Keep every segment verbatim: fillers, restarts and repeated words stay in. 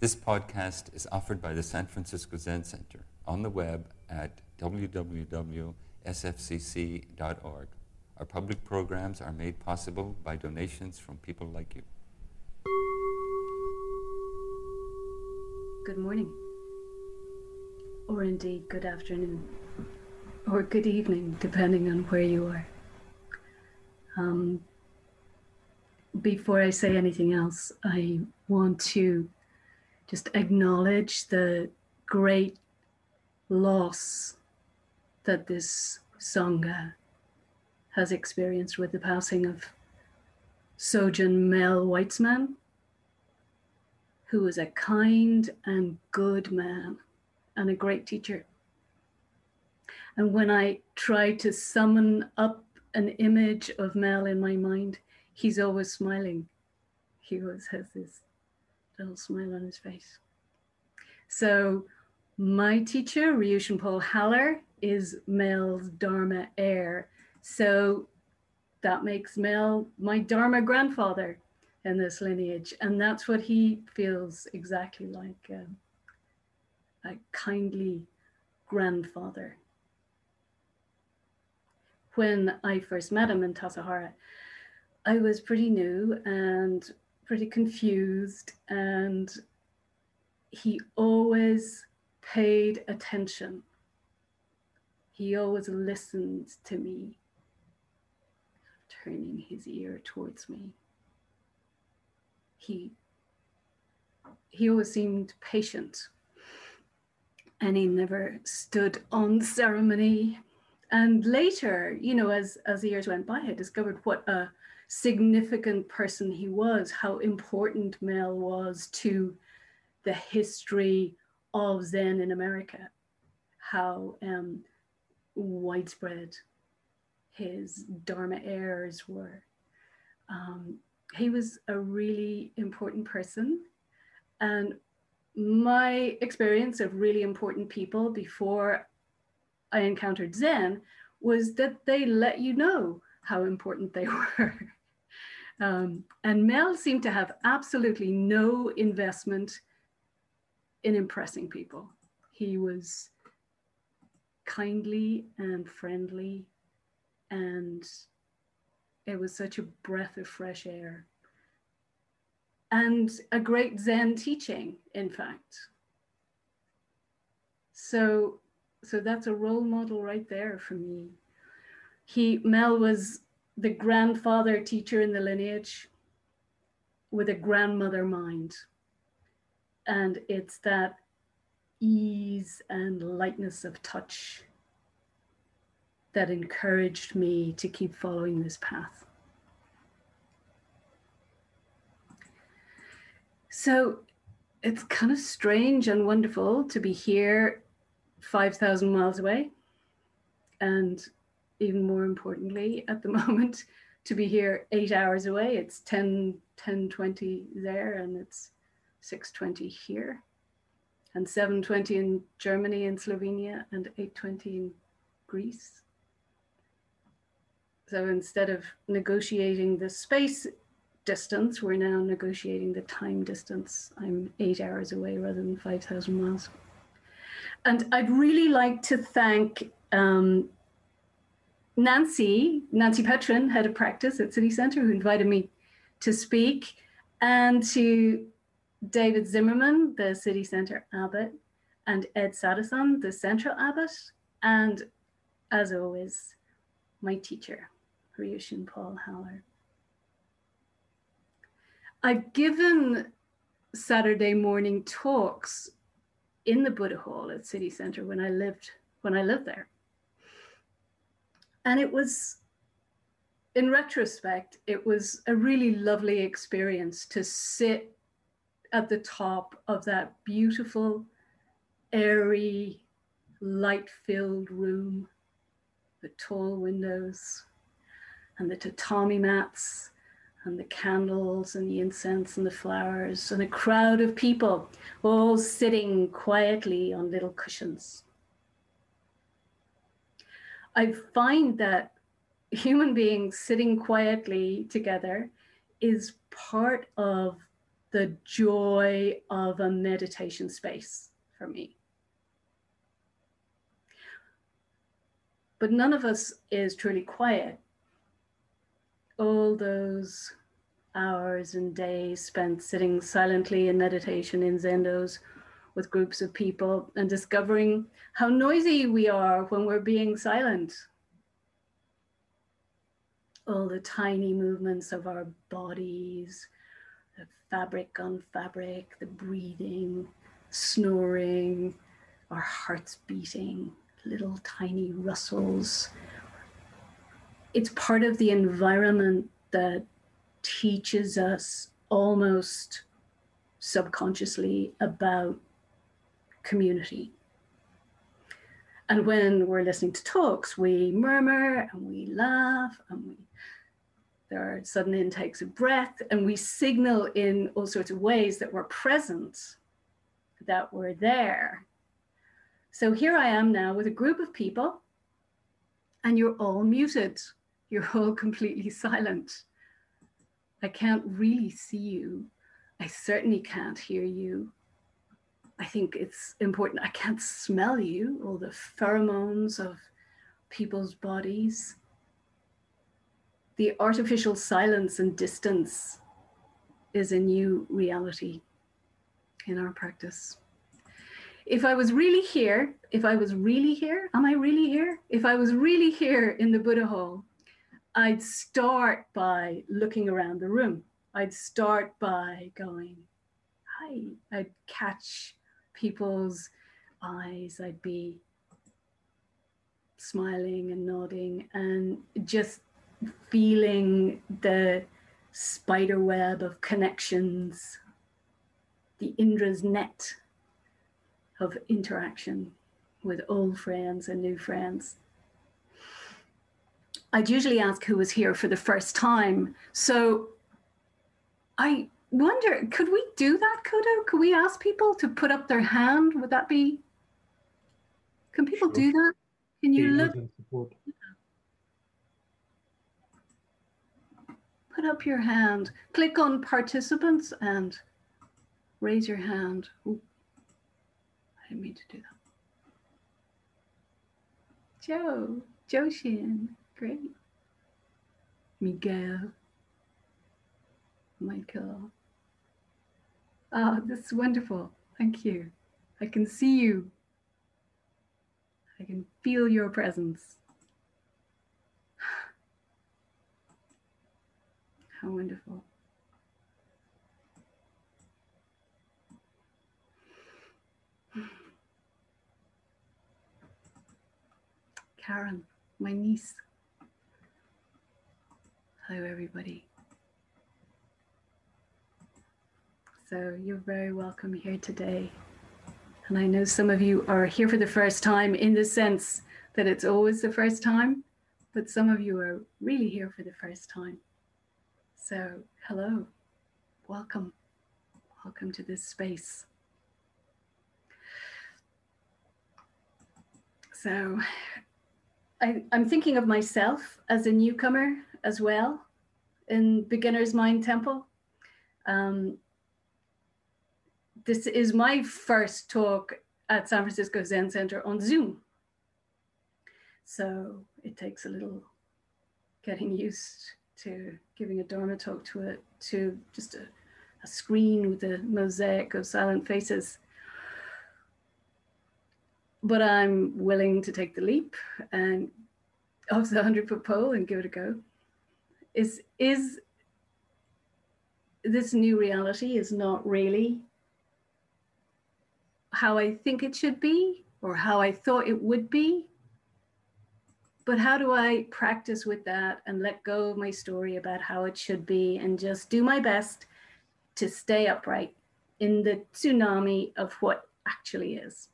This podcast is offered by the San Francisco Zen Center on the web at w w w dot s f c c dot org. Our public programs are made possible by donations from people like you. Good morning, or indeed good afternoon, or good evening, depending on where you are. Um, before I say anything else, I want to just acknowledge the great loss that this Sangha has experienced with the passing of Sojun Mel Weitzman, who was a kind and good man and a great teacher. And when I try to summon up an image of Mel in my mind, he's always smiling. He always has this little smile on his face. So my teacher, Ryushin Paul Haller, is Mel's Dharma heir. So that makes Mel my Dharma grandfather in this lineage. And that's what he feels exactly like, um, a kindly grandfather. When I first met him in Tassajara, I was pretty new and pretty confused, and he always paid attention. He always listened to me, turning his ear towards me. He, he always seemed patient, and he never stood on ceremony. And later, you know, as, as the years went by, I discovered what a significant person he was, how important Mel was to the history of Zen in America, how um, widespread his Dharma heirs were. Um, he was a really important person. And my experience of really important people before I encountered Zen was that they let you know how important they were. Um, and Mel seemed to have absolutely no investment in impressing people. He was kindly and friendly, and it was such a breath of fresh air. And a great Zen teaching, in fact. So, so that's a role model right there for me. He, Mel was the grandfather teacher in the lineage with a grandmother mind. And it's that ease and lightness of touch that encouraged me to keep following this path. So it's kind of strange and wonderful to be here five thousand miles away, and even more importantly at the moment, to be here eight hours away. It's ten twenty there, and it's six twenty here, and seven twenty in Germany and Slovenia, and eight twenty in Greece. So instead of negotiating the space distance, we're now negotiating the time distance. I'm eight hours away rather than five thousand miles. And I'd really like to thank um, Nancy, Nancy Petrin, head of practice at City Center, who invited me to speak, and to David Zimmerman, the City Center Abbot, and Ed Sadasan, the Central Abbot, and as always, my teacher, Ryushin Paul Haller. I've given Saturday morning talks in the Buddha Hall at City Center when I lived, when I lived there. And it was, in retrospect, it was a really lovely experience to sit at the top of that beautiful, airy, light-filled room, the tall windows and the tatami mats and the candles and the incense and the flowers, and a crowd of people all sitting quietly on little cushions. I find that human beings sitting quietly together is part of the joy of a meditation space for me. But none of us is truly quiet. All those hours and days spent sitting silently in meditation in Zendos with groups of people and discovering how noisy we are when we're being silent. All the tiny movements of our bodies, the fabric on fabric, the breathing, snoring, our hearts beating, little tiny rustles. It's part of the environment that teaches us almost subconsciously about community. And when we're listening to talks, we murmur and we laugh and we, there are sudden intakes of breath, and we signal in all sorts of ways that we're present, that we're there. So here I am now with a group of people, and you're all muted. You're all completely silent. I can't really see you. I certainly can't hear you. I think it's important. I can't smell you, all the pheromones of people's bodies. The artificial silence and distance is a new reality in our practice. If I was really here, if I was really here, am I really here? If I was really here in the Buddha hall, I'd start by looking around the room. I'd start by going, hi. I'd catch people's eyes. I'd be smiling and nodding and just feeling the spider web of connections, the Indra's net of interaction with old friends and new friends. I'd usually ask who was here for the first time. So I wonder, could we do that, Kodo? Could we ask people to put up their hand? Would that be, can people sure. do that? Can you look? Put up your hand, click on participants and raise your hand. Ooh, I didn't mean to do that. Joe, Joshin, great. Miguel, Michael. Oh, this is wonderful, thank you. I can see you. I can feel your presence. How wonderful. Karen, my niece. Hello, everybody. So you're very welcome here today. And I know some of you are here for the first time in the sense that it's always the first time, but some of you are really here for the first time. So, hello, welcome, welcome to this space. So, I, I'm thinking of myself as a newcomer as well in Beginner's Mind Temple. Um, this is my first talk at San Francisco Zen Center on Zoom. So, it takes a little getting used to giving a Dharma talk to it, to just a, a screen with a mosaic of silent faces. But I'm willing to take the leap and off the hundred-foot pole and give it a go. Is, is this new reality is not really how I think it should be or how I thought it would be. But how do I practice with that and let go of my story about how it should be and just do my best to stay upright in the tsunami of what actually is?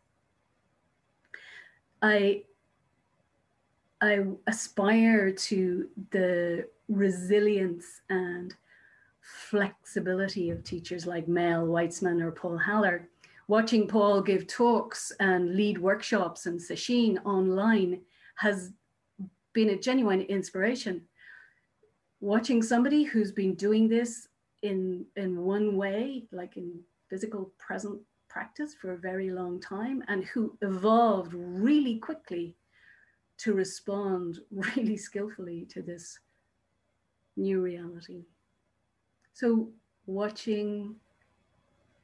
I, I aspire to the resilience and flexibility of teachers like Mel Weitzman or Paul Haller. Watching Paul give talks and lead workshops and sesshin online has been a genuine inspiration. Watching somebody who's been doing this in, in one way, like in physical present practice for a very long time, and who evolved really quickly to respond really skillfully to this new reality. So watching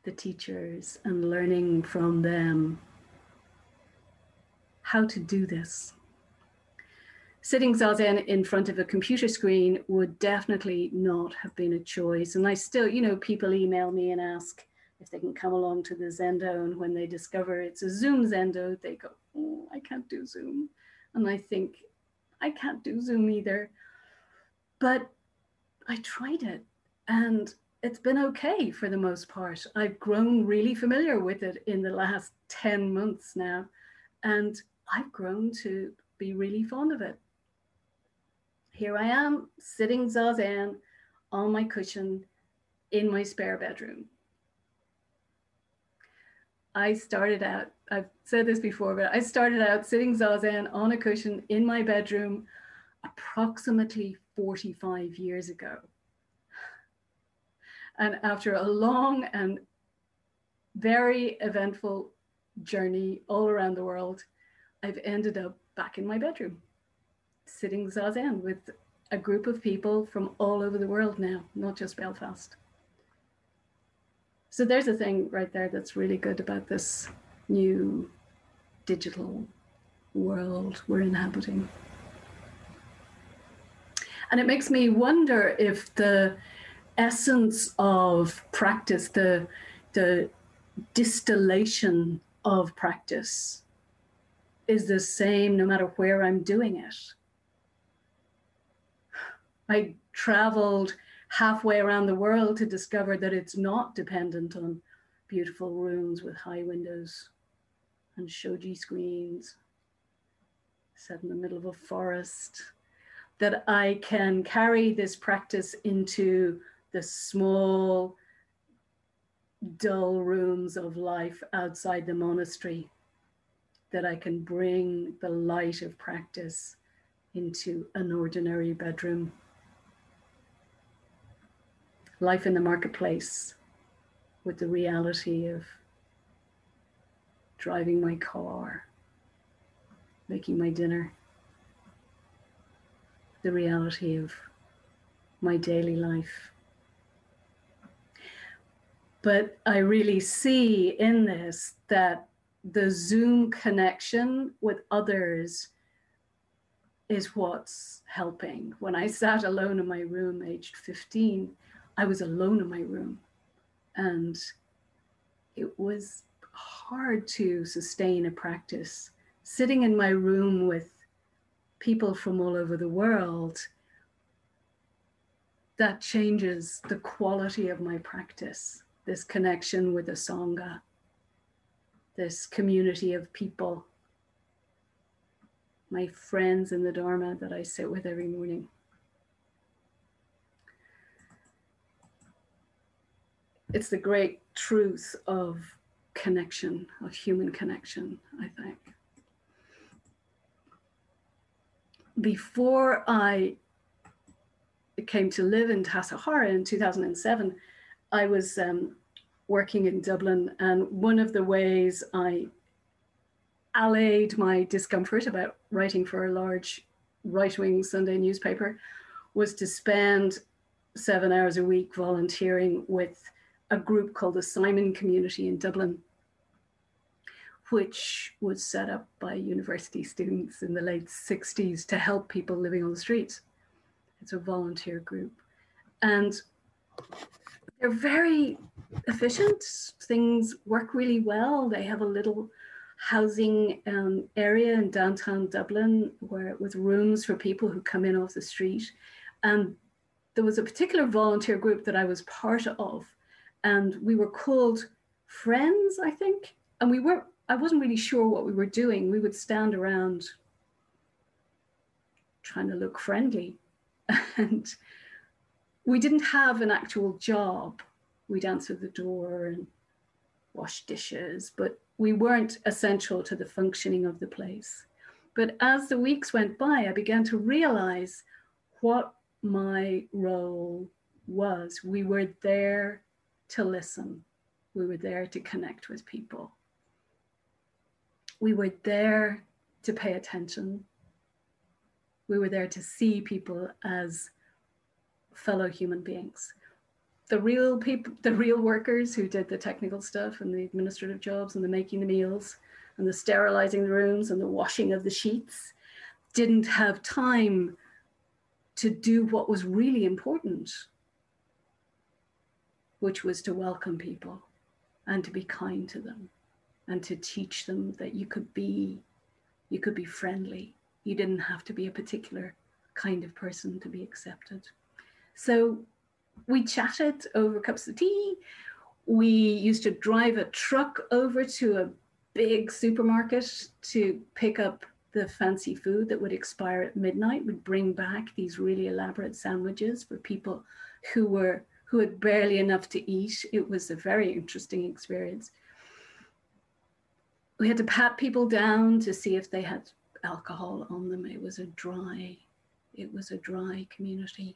the teachers and learning from them how to do this. Sitting Zazen in front of a computer screen would definitely not have been a choice. And I still, you know, people email me and ask if they can come along to the Zendo, and when they discover it's a Zoom Zendo, they go, oh, I can't do Zoom. And I think, I can't do Zoom either. But I tried it, and it's been okay for the most part. I've grown really familiar with it in the last ten months now, and I've grown to be really fond of it. Here I am, sitting Zazen on my cushion in my spare bedroom. I started out, I've said this before, but I started out sitting Zazen on a cushion in my bedroom approximately forty-five years ago. And after a long and very eventful journey all around the world, I've ended up back in my bedroom, sitting Zazen with a group of people from all over the world now, not just Belfast. So there's a thing right there that's really good about this new digital world we're inhabiting. And it makes me wonder if the essence of practice, the, the distillation of practice, is the same no matter where I'm doing it. I traveled halfway around the world to discover that it's not dependent on beautiful rooms with high windows and shoji screens set in the middle of a forest, that I can carry this practice into the small, dull rooms of life outside the monastery, that I can bring the light of practice into an ordinary bedroom. Life in the marketplace with the reality of driving my car, making my dinner, the reality of my daily life. But I really see in this that the Zoom connection with others is what's helping. When I sat alone in my room, aged fifteen, I was alone in my room, and it was hard to sustain a practice. Sitting in my room with people from all over the world, that changes the quality of my practice. This connection with a Sangha, this community of people, my friends in the Dharma that I sit with every morning. It's the great truth of connection, of human connection, I think. Before I came to live in Tassajara in two thousand seven, I was um, working in Dublin, and one of the ways I allayed my discomfort about writing for a large right-wing Sunday newspaper was to spend seven hours a week volunteering with a group called the Simon Community in Dublin, which was set up by university students in the late sixties to help people living on the streets. It's a volunteer group. And they're very efficient. Things work really well. They have a little housing um, area in downtown Dublin where with rooms for people who come in off the street. And there was a particular volunteer group that I was part of, and we were called Friends, I think. And we were, I wasn't really sure what we were doing. We would stand around trying to look friendly. And we didn't have an actual job. We'd answer the door and wash dishes, but we weren't essential to the functioning of the place. But as the weeks went by, I began to realize what my role was we were there to listen. We were there to connect with people. We were there to pay attention. We were there to see people as fellow human beings. The real people, the real workers who did the technical stuff and the administrative jobs and the making the meals and the sterilizing the rooms and the washing of the sheets didn't have time to do what was really important, which was to welcome people and to be kind to them and to teach them that you could be, you could be friendly. You didn't have to be a particular kind of person to be accepted. So we chatted over cups of tea. We used to drive a truck over to a big supermarket to pick up the fancy food that would expire at midnight. We'd bring back these really elaborate sandwiches for people who were who had barely enough to eat. It was a very interesting experience. We had to pat people down to see if they had alcohol on them. It was a dry, it was a dry community.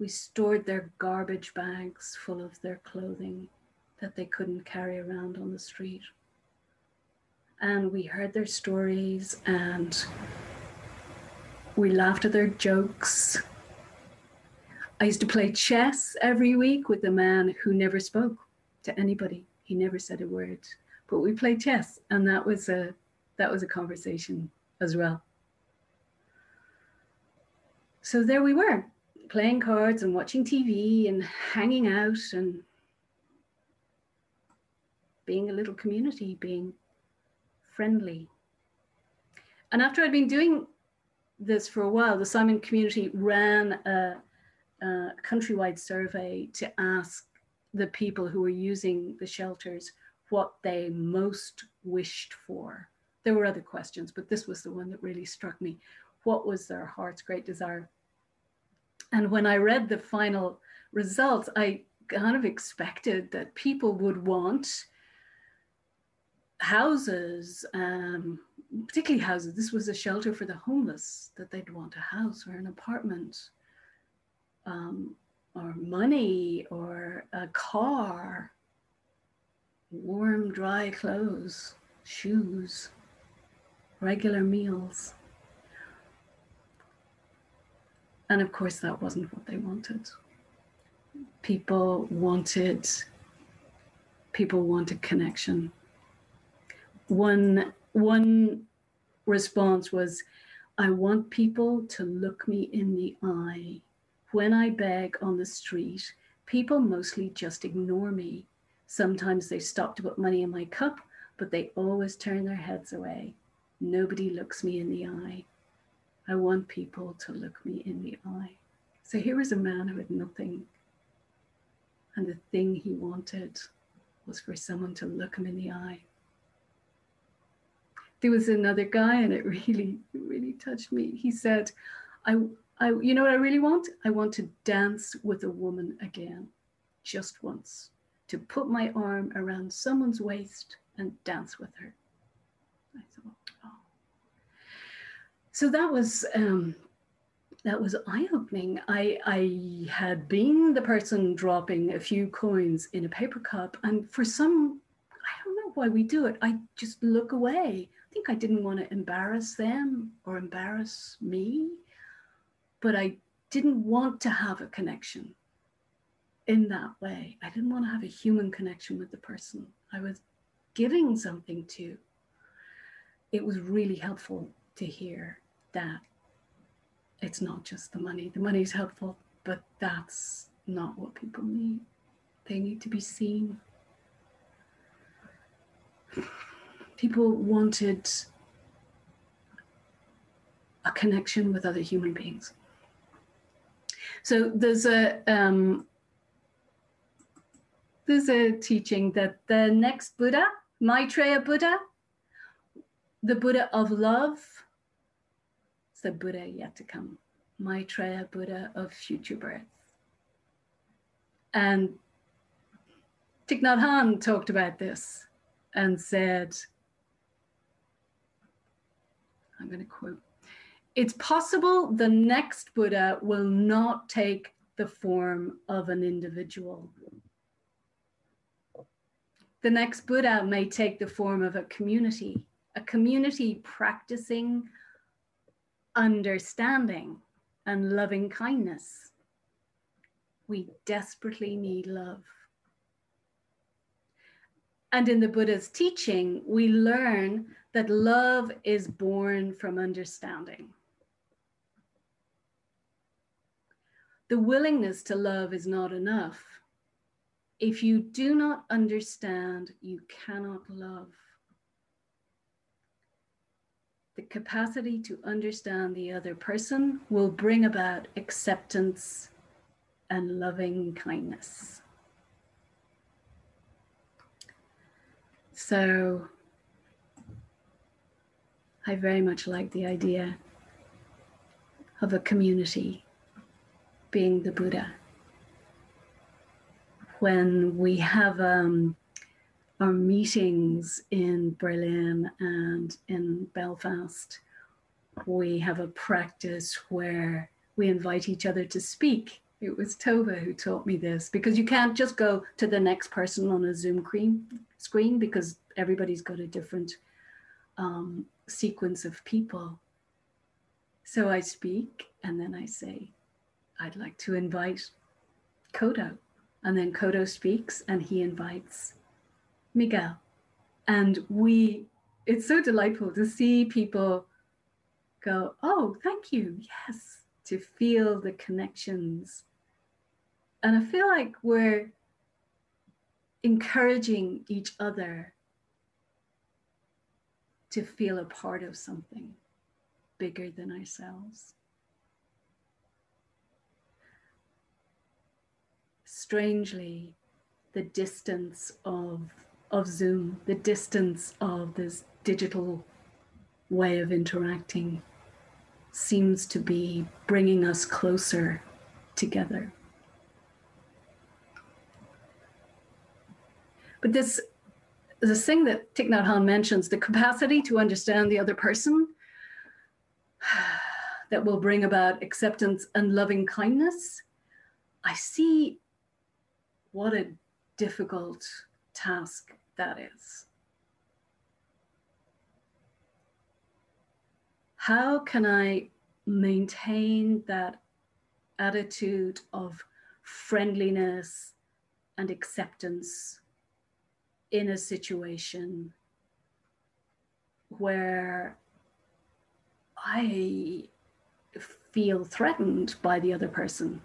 We stored their garbage bags full of their clothing that they couldn't carry around on the street. And we heard their stories and we laughed at their jokes. I used to play chess every week with a man who never spoke to anybody. He never said a word, but we played chess, and that was a, that was a conversation as well. So there we were, playing cards and watching T V and hanging out and being a little community, being friendly. And after I'd been doing this for a while, the Simon Community ran a, a countrywide survey to ask the people who were using the shelters what they most wished for. There were other questions, but this was the one that really struck me. What was their heart's great desire? And when I read the final results, I kind of expected that people would want houses, um, particularly houses. This was a shelter for the homeless, that they'd want a house or an apartment, um, or money, or a car, warm, dry clothes, shoes, regular meals. And of course, that wasn't what they wanted. People wanted, people wanted connection. One, one response was, I want people to look me in the eye. When I beg on the street, people mostly just ignore me. Sometimes they stop to put money in my cup, but they always turn their heads away. Nobody looks me in the eye. I want people to look me in the eye. So here was a man who had nothing, and the thing he wanted was for someone to look him in the eye. There was another guy, and it really, it really touched me. He said, I, I, you know what I really want? I want to dance with a woman again, just once, to put my arm around someone's waist and dance with her. I thought, oh. So that was, um, that was eye-opening. I, I had been the person dropping a few coins in a paper cup, and for some, I don't know why we do it, I just look away. I think I didn't want to embarrass them or embarrass me, but I didn't want to have a connection in that way. I didn't want to have a human connection with the person I was giving something to. It was really helpful to hear that it's not just the money. The money is helpful, but that's not what people need. They need to be seen. People wanted a connection with other human beings. So there's a um, there's a teaching that the next Buddha, Maitreya Buddha, the Buddha of love, it's the Buddha yet to come, Maitreya Buddha of future birth. And Thich Nhat Hanh talked about this and said, I'm going to quote, "It's possible the next Buddha will not take the form of an individual. The next Buddha may take the form of a community, a community practicing understanding and loving kindness. We desperately need love. And in the Buddha's teaching, we learn that love is born from understanding. The willingness to love is not enough. If you do not understand, you cannot love. The capacity to understand the other person will bring about acceptance and loving kindness. So I very much like the idea of a community being the Buddha. When we have um, our meetings in Berlin and in Belfast, we have a practice where we invite each other to speak. It was Tova who taught me this, because you can't just go to the next person on a Zoom screen because everybody's got a different um, sequence of people. So I speak and then I say, I'd like to invite Kodo. And then Kodo speaks and he invites Miguel. And we, it's so delightful to see people go, oh, thank you, yes, to feel the connections. And I feel like we're encouraging each other to feel a part of something bigger than ourselves. Strangely, the distance of, of Zoom, the distance of this digital way of interacting seems to be bringing us closer together. But this, this thing that Thich Nhat Hanh mentions, the capacity to understand the other person that will bring about acceptance and loving kindness, I see what a difficult task that is. How can I maintain that attitude of friendliness and acceptance in a situation where I feel threatened by the other person?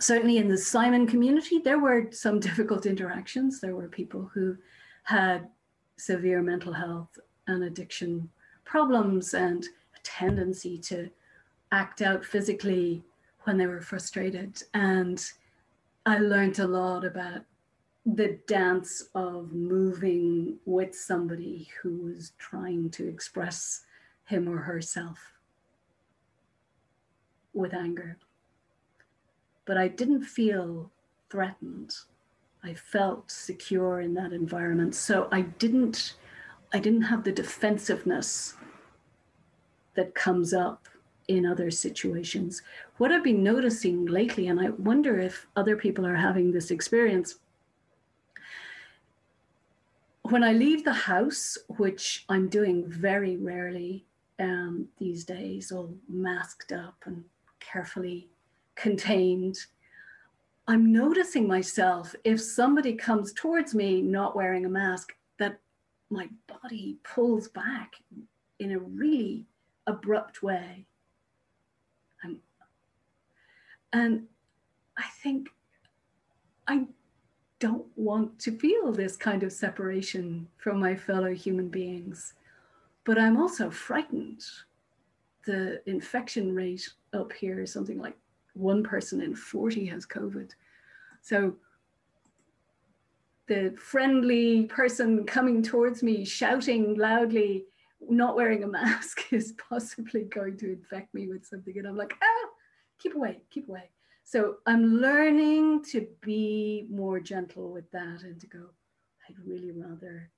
Certainly in the Simon community, there were some difficult interactions. There were people who had severe mental health and addiction problems and a tendency to act out physically when they were frustrated. And I learned a lot about the dance of moving with somebody who was trying to express him or herself with anger. But I didn't feel threatened. I felt secure in that environment. So I didn't, I didn't have the defensiveness that comes up in other situations. What I've been noticing lately, and I wonder if other people are having this experience, when I leave the house, which I'm doing very rarely um, these days, all masked up and carefully contained, I'm noticing myself, if somebody comes towards me not wearing a mask, that my body pulls back in a really abrupt way. I'm, and I think I don't want to feel this kind of separation from my fellow human beings, but I'm also frightened. The infection rate up here is something like one person in forty has COVID. So the friendly person coming towards me, shouting loudly, not wearing a mask, is possibly going to infect me with something. And I'm like, ah, keep away, keep away. So I'm learning to be more gentle with that and to go, I'd really rather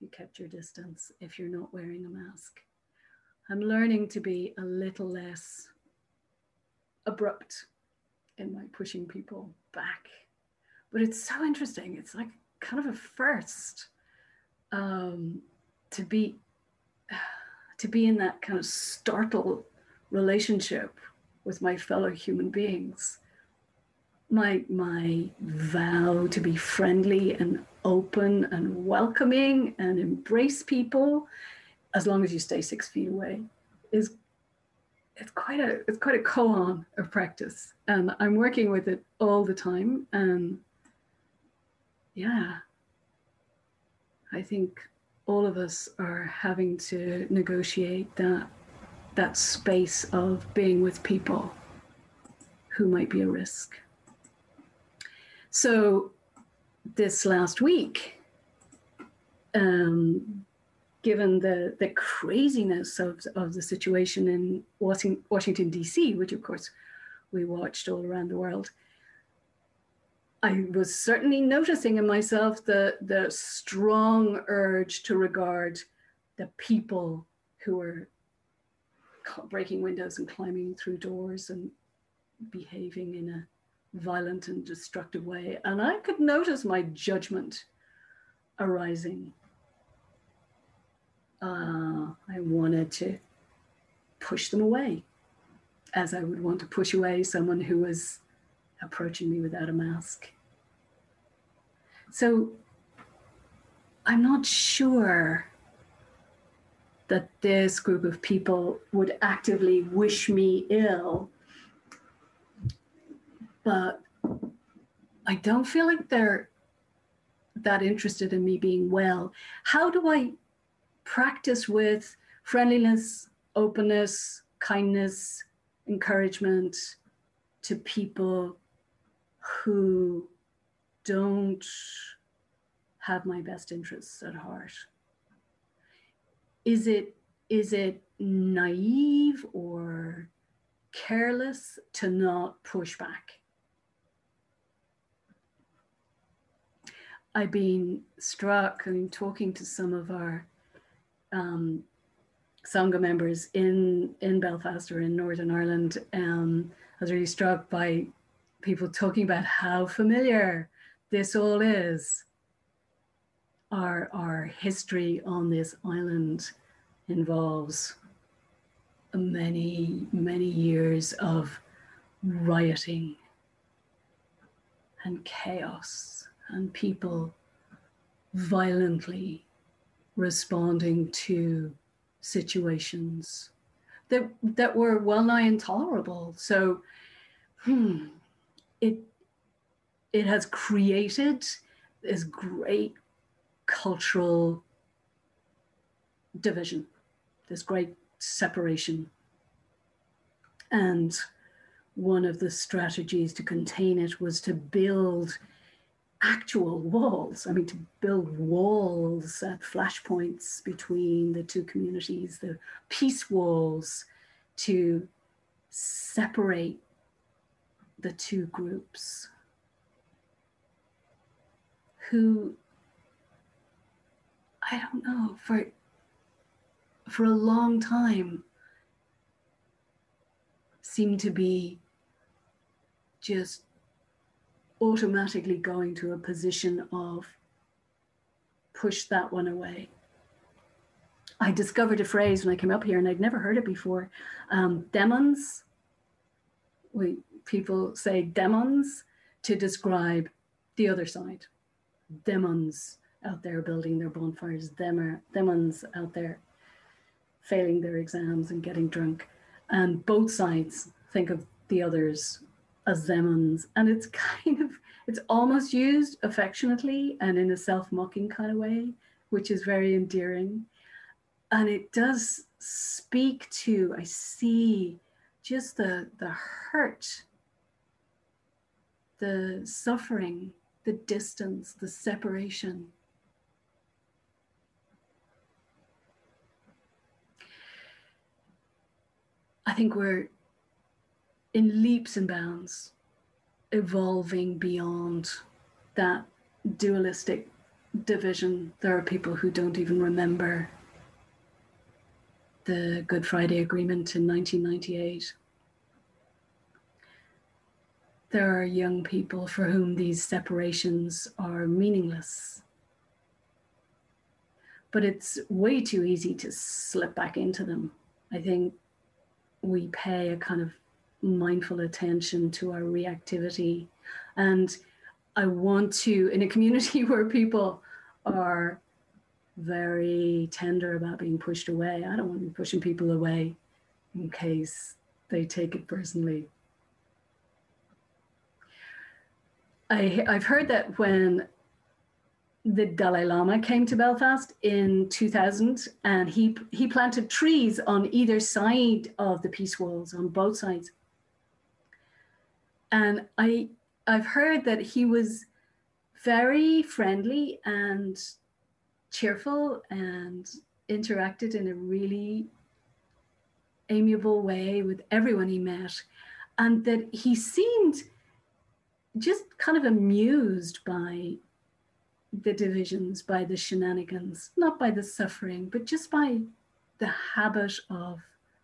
you kept your distance if you're not wearing a mask. I'm learning to be a little less abrupt in like pushing people back. But it's so interesting. It's like kind of a first um, to be to be in that kind of startled relationship with my fellow human beings. My my vow to be friendly and open and welcoming and embrace people, as long as you stay six feet away, is it's quite a it's quite a koan of practice, and I'm working with it all the time. And yeah, I think all of us are having to negotiate that that space of being with people who might be a risk. So this last week, um, given the, the craziness of, of the situation in Washington, Washington, D C, which of course we watched all around the world, I was certainly noticing in myself the, the strong urge to regard the people who were breaking windows and climbing through doors and behaving in a violent and destructive way. And I could notice my judgment arising. Uh, I wanted to push them away, as I would want to push away someone who was approaching me without a mask. So I'm not sure that this group of people would actively wish me ill, but I don't feel like they're that interested in me being well. How do I practice with friendliness, openness, kindness, encouragement to people who don't have my best interests at heart? Is it, is it naive or careless to not push back? I've been struck, I mean, talking to some of our um, Sangha members in, in Belfast or in Northern Ireland, um, I was really struck by people talking about how familiar this all is, our, our history on this island involves many, many years of rioting and chaos, and people violently responding to situations that that were well nigh intolerable. So hmm, it it has created this great cultural division, this great separation. And one of the strategies to contain it was to build actual walls. I mean, to build walls at flashpoints between the two communities, the peace walls to separate the two groups who, I don't know, for, for a long time seemed to be just automatically going to a position of push that one away. I discovered a phrase when I came up here and I'd never heard it before. Um, demons, we, people say demons to describe the other side. Demons out there building their bonfires, demons out there failing their exams and getting drunk. And both sides think of the others as demons, and it's kind of, it's almost used affectionately and in a self-mocking kind of way, which is very endearing. And it does speak to, I see just the, the hurt, the suffering, the distance, the separation. I think we're in leaps and bounds, evolving beyond that dualistic division. There are people who don't even remember the Good Friday Agreement in nineteen ninety-eight. There are young people for whom these separations are meaningless. But it's way too easy to slip back into them. I think we pay a kind of mindful attention to our reactivity. And I want to, in a community where people are very tender about being pushed away, I don't want to be pushing people away in case they take it personally. I, I've heard that when the Dalai Lama came to Belfast in two thousand, and he, he planted trees on either side of the peace walls, on both sides. And I, I've heard that he was very friendly and cheerful and interacted in a really amiable way with everyone he met. And that he seemed just kind of amused by the divisions, by the shenanigans, not by the suffering, but just by the habit of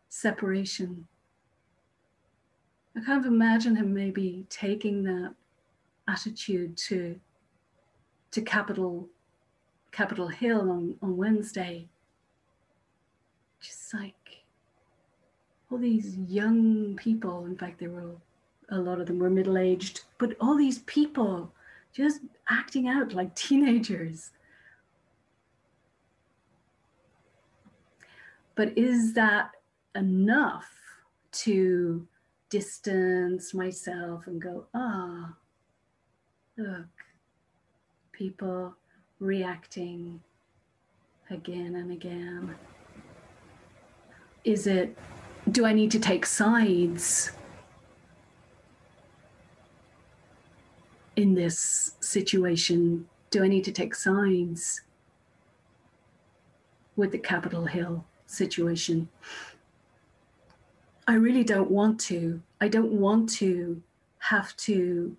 separation. I kind of imagine him maybe taking that attitude to to Capitol, Capitol Hill on, on Wednesday. Just like all these young people, in fact, they were all, a lot of them were middle-aged, but all these people just acting out like teenagers. But is that enough to distance myself and go, ah, look, people reacting again and again? Is it, do I need to take sides in this situation? Do I need to take sides with the Capitol Hill situation? I really don't want to. I don't want to have to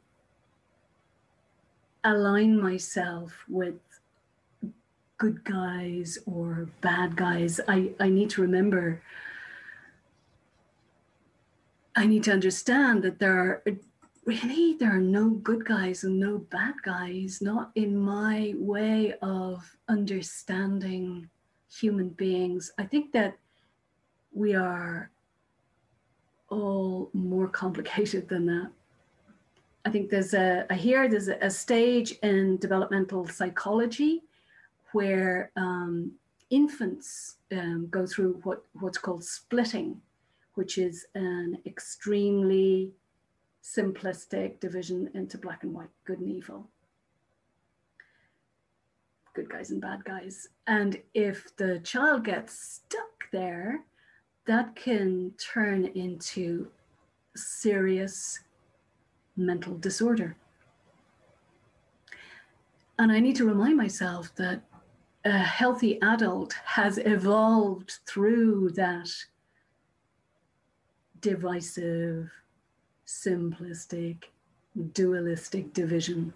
align myself with good guys or bad guys. I, I need to remember, I need to understand that there are, really, there are no good guys and no bad guys, not in my way of understanding human beings. I think that we are all more complicated than that. I think there's a, I hear there's a, a stage in developmental psychology where um, infants um, go through what, what's called splitting, which is an extremely simplistic division into black and white, good and evil, good guys and bad guys. And if the child gets stuck there, that can turn into serious mental disorder. And I need to remind myself that a healthy adult has evolved through that divisive, simplistic, dualistic division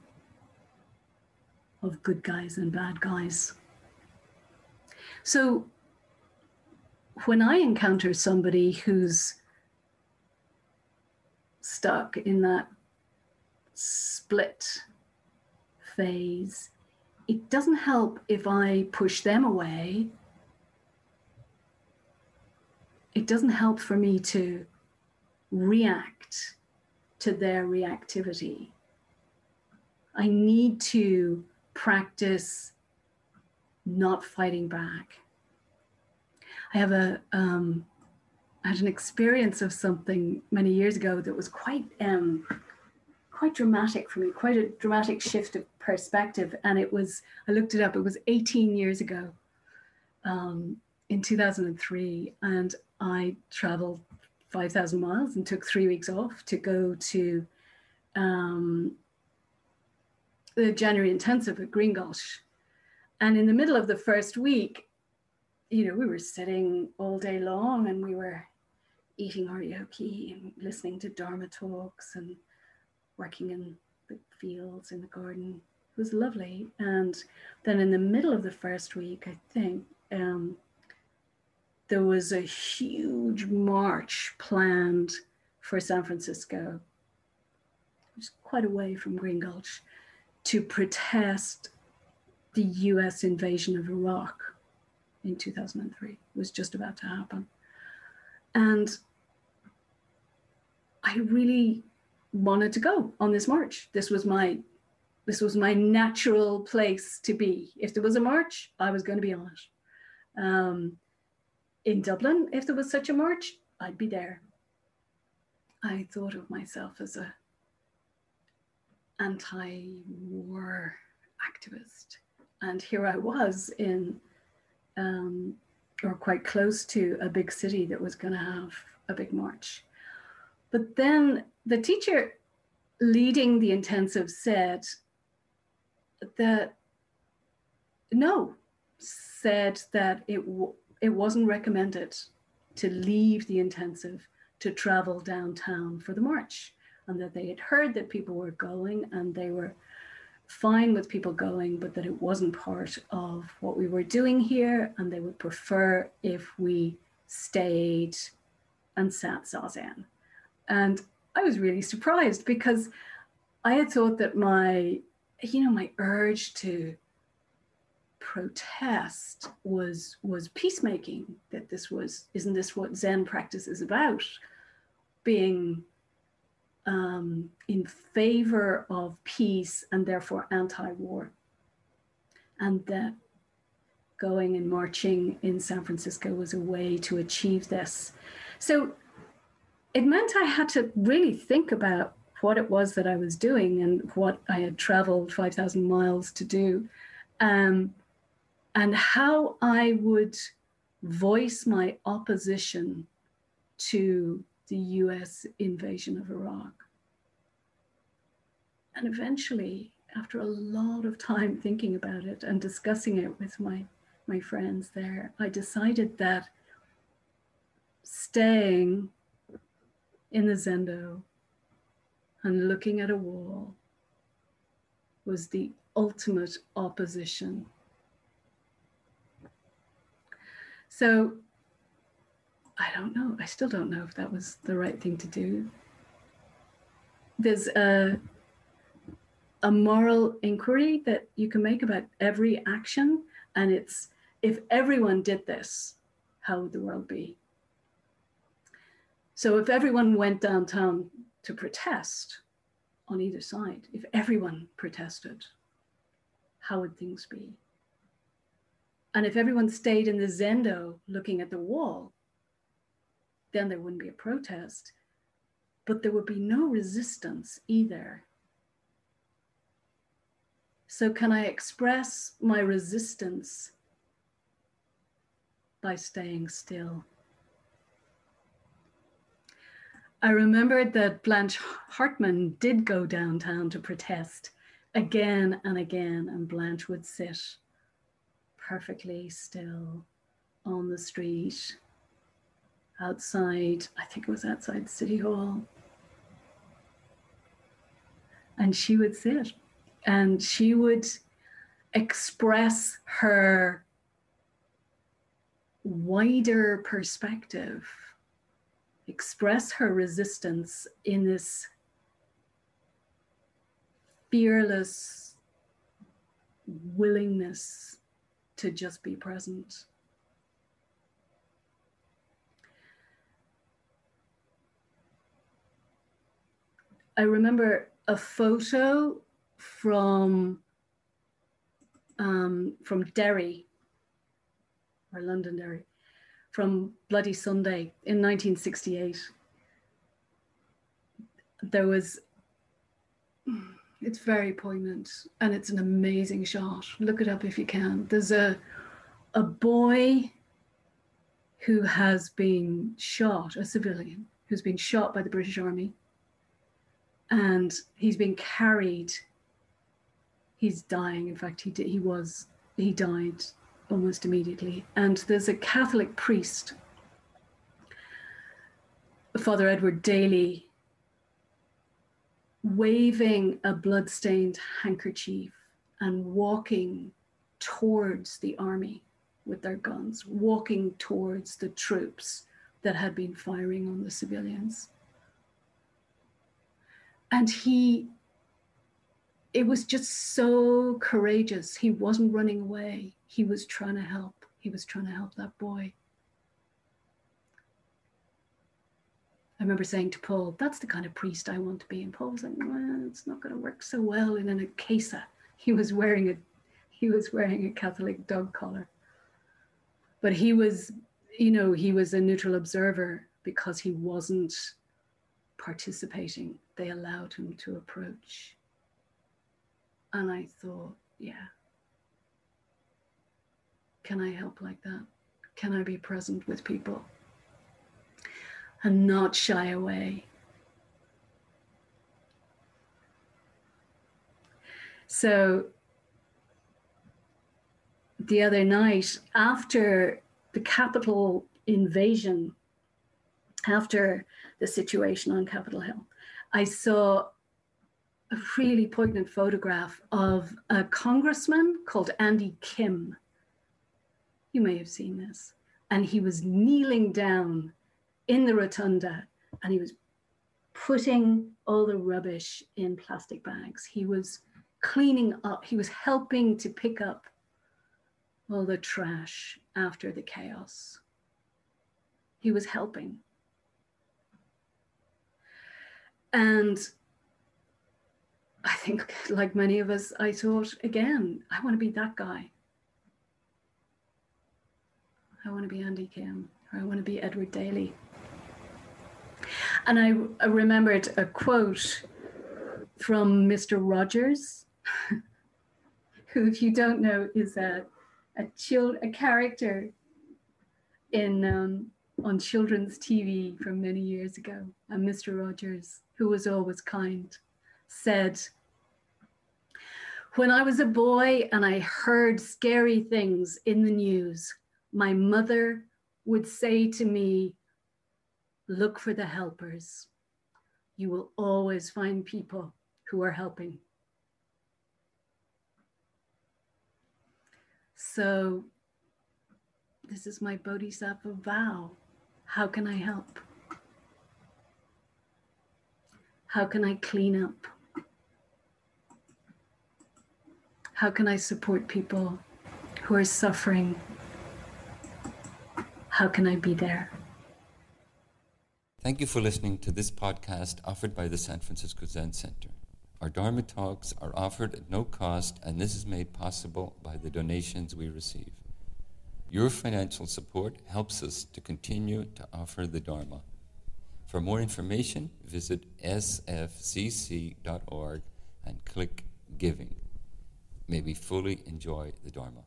of good guys and bad guys. So when I encounter somebody who's stuck in that split phase, it doesn't help if I push them away. It doesn't help for me to react to their reactivity. I need to practice not fighting back. I have a, um, I had an experience of something many years ago that was quite, um, quite dramatic for me, quite a dramatic shift of perspective. And it was, I looked it up, it was eighteen years ago, um, in two thousand three. And I traveled five thousand miles and took three weeks off to go to um, the January intensive at Green Gulch. And in the middle of the first week, you know, we were sitting all day long and we were eating areoki and listening to Dharma talks and working in the fields, in the garden. It was lovely. And then in the middle of the first week, I think, um, there was a huge march planned for San Francisco it was quite away from Green Gulch, to protest the U S invasion of Iraq in two thousand three. It was just about to happen. And I really wanted to go on this march. This was my, this was my natural place to be. If there was a march, I was going to be on it. Um, in Dublin, if there was such a march, I'd be there. I thought of myself as a anti-war activist. And here I was in, um, or quite close to a big city that was going to have a big march. But then the teacher leading the intensive said that, no, said that it, w it wasn't recommended to leave the intensive to travel downtown for the march, and that they had heard that people were going and they were fine with people going, but that it wasn't part of what we were doing here, and they would prefer if we stayed and sat zazen. And I was really surprised, because I had thought that my, you know, my urge to protest was was peacemaking, that this was, isn't this what Zen practice is about? Being um, in favor of peace and therefore anti-war. And that going and marching in San Francisco was a way to achieve this. So it meant I had to really think about what it was that I was doing and what I had traveled five thousand miles to do, um, and how I would voice my opposition to the U S invasion of Iraq. And eventually, after a lot of time thinking about it and discussing it with my, my friends there, I decided that staying in the zendo and looking at a wall was the ultimate opposition. So I don't know, I still don't know if that was the right thing to do. There's a, a moral inquiry that you can make about every action, and it's, if everyone did this, how would the world be? So if everyone went downtown to protest on either side, if everyone protested, how would things be? And if everyone stayed in the zendo looking at the wall, then there wouldn't be a protest, but there would be no resistance either. So can I express my resistance by staying still? I remembered that Blanche Hartman did go downtown to protest again and again, and Blanche would sit perfectly still on the street outside, I think it was outside City Hall. And she would sit and she would express her wider perspective, express her resistance in this fearless willingness to just be present. I remember a photo from um, from Derry, or Londonderry, from Bloody Sunday in nineteen sixty-eight. There was, it's very poignant, and it's an amazing shot. Look it up if you can. There's a, a boy who has been shot, a civilian, who's been shot by the British Army, and he's been carried, he's dying. In fact, he, did, he was, he died almost immediately. And there's a Catholic priest, Father Edward Daly, waving a bloodstained handkerchief and walking towards the army with their guns, walking towards the troops that had been firing on the civilians. And he, it was just so courageous. He wasn't running away. He was trying to help. He was trying to help that boy. I remember saying to Paul, that's the kind of priest I want to be. And Paul was like, well, it's not going to work so well in an acacia. He was wearing a, he was wearing a Catholic dog collar. But he was, you know, he was a neutral observer because he wasn't participating. They allowed him to approach. And I thought, yeah, can I help like that? Can I be present with people and not shy away? So the other night, after the Capitol invasion, after the situation on Capitol Hill, I saw a really poignant photograph of a congressman called Andy Kim. You may have seen this. And he was kneeling down in the rotunda and he was putting all the rubbish in plastic bags. He was cleaning up, he was helping to pick up all the trash after the chaos. He was helping. And I think, like many of us, I thought, again, I want to be that guy. I want to be Andy Kim, or I want to be Edward Daly. And I, I remembered a quote from Mister Rogers, who, if you don't know, is a, a, child, a character in, um, on children's T V from many years ago. And Mister Rogers, who was always kind, said, when I was a boy and I heard scary things in the news, my mother would say to me, look for the helpers. You will always find people who are helping. So this is my Bodhisattva vow. How can I help? How can I clean up? How can I support people who are suffering? How can I be there? Thank you for listening to this podcast offered by the San Francisco Zen Center. Our Dharma talks are offered at no cost, and this is made possible by the donations we receive. Your financial support helps us to continue to offer the Dharma. For more information, visit s f c c dot org and click Giving. May we fully enjoy the Dharma.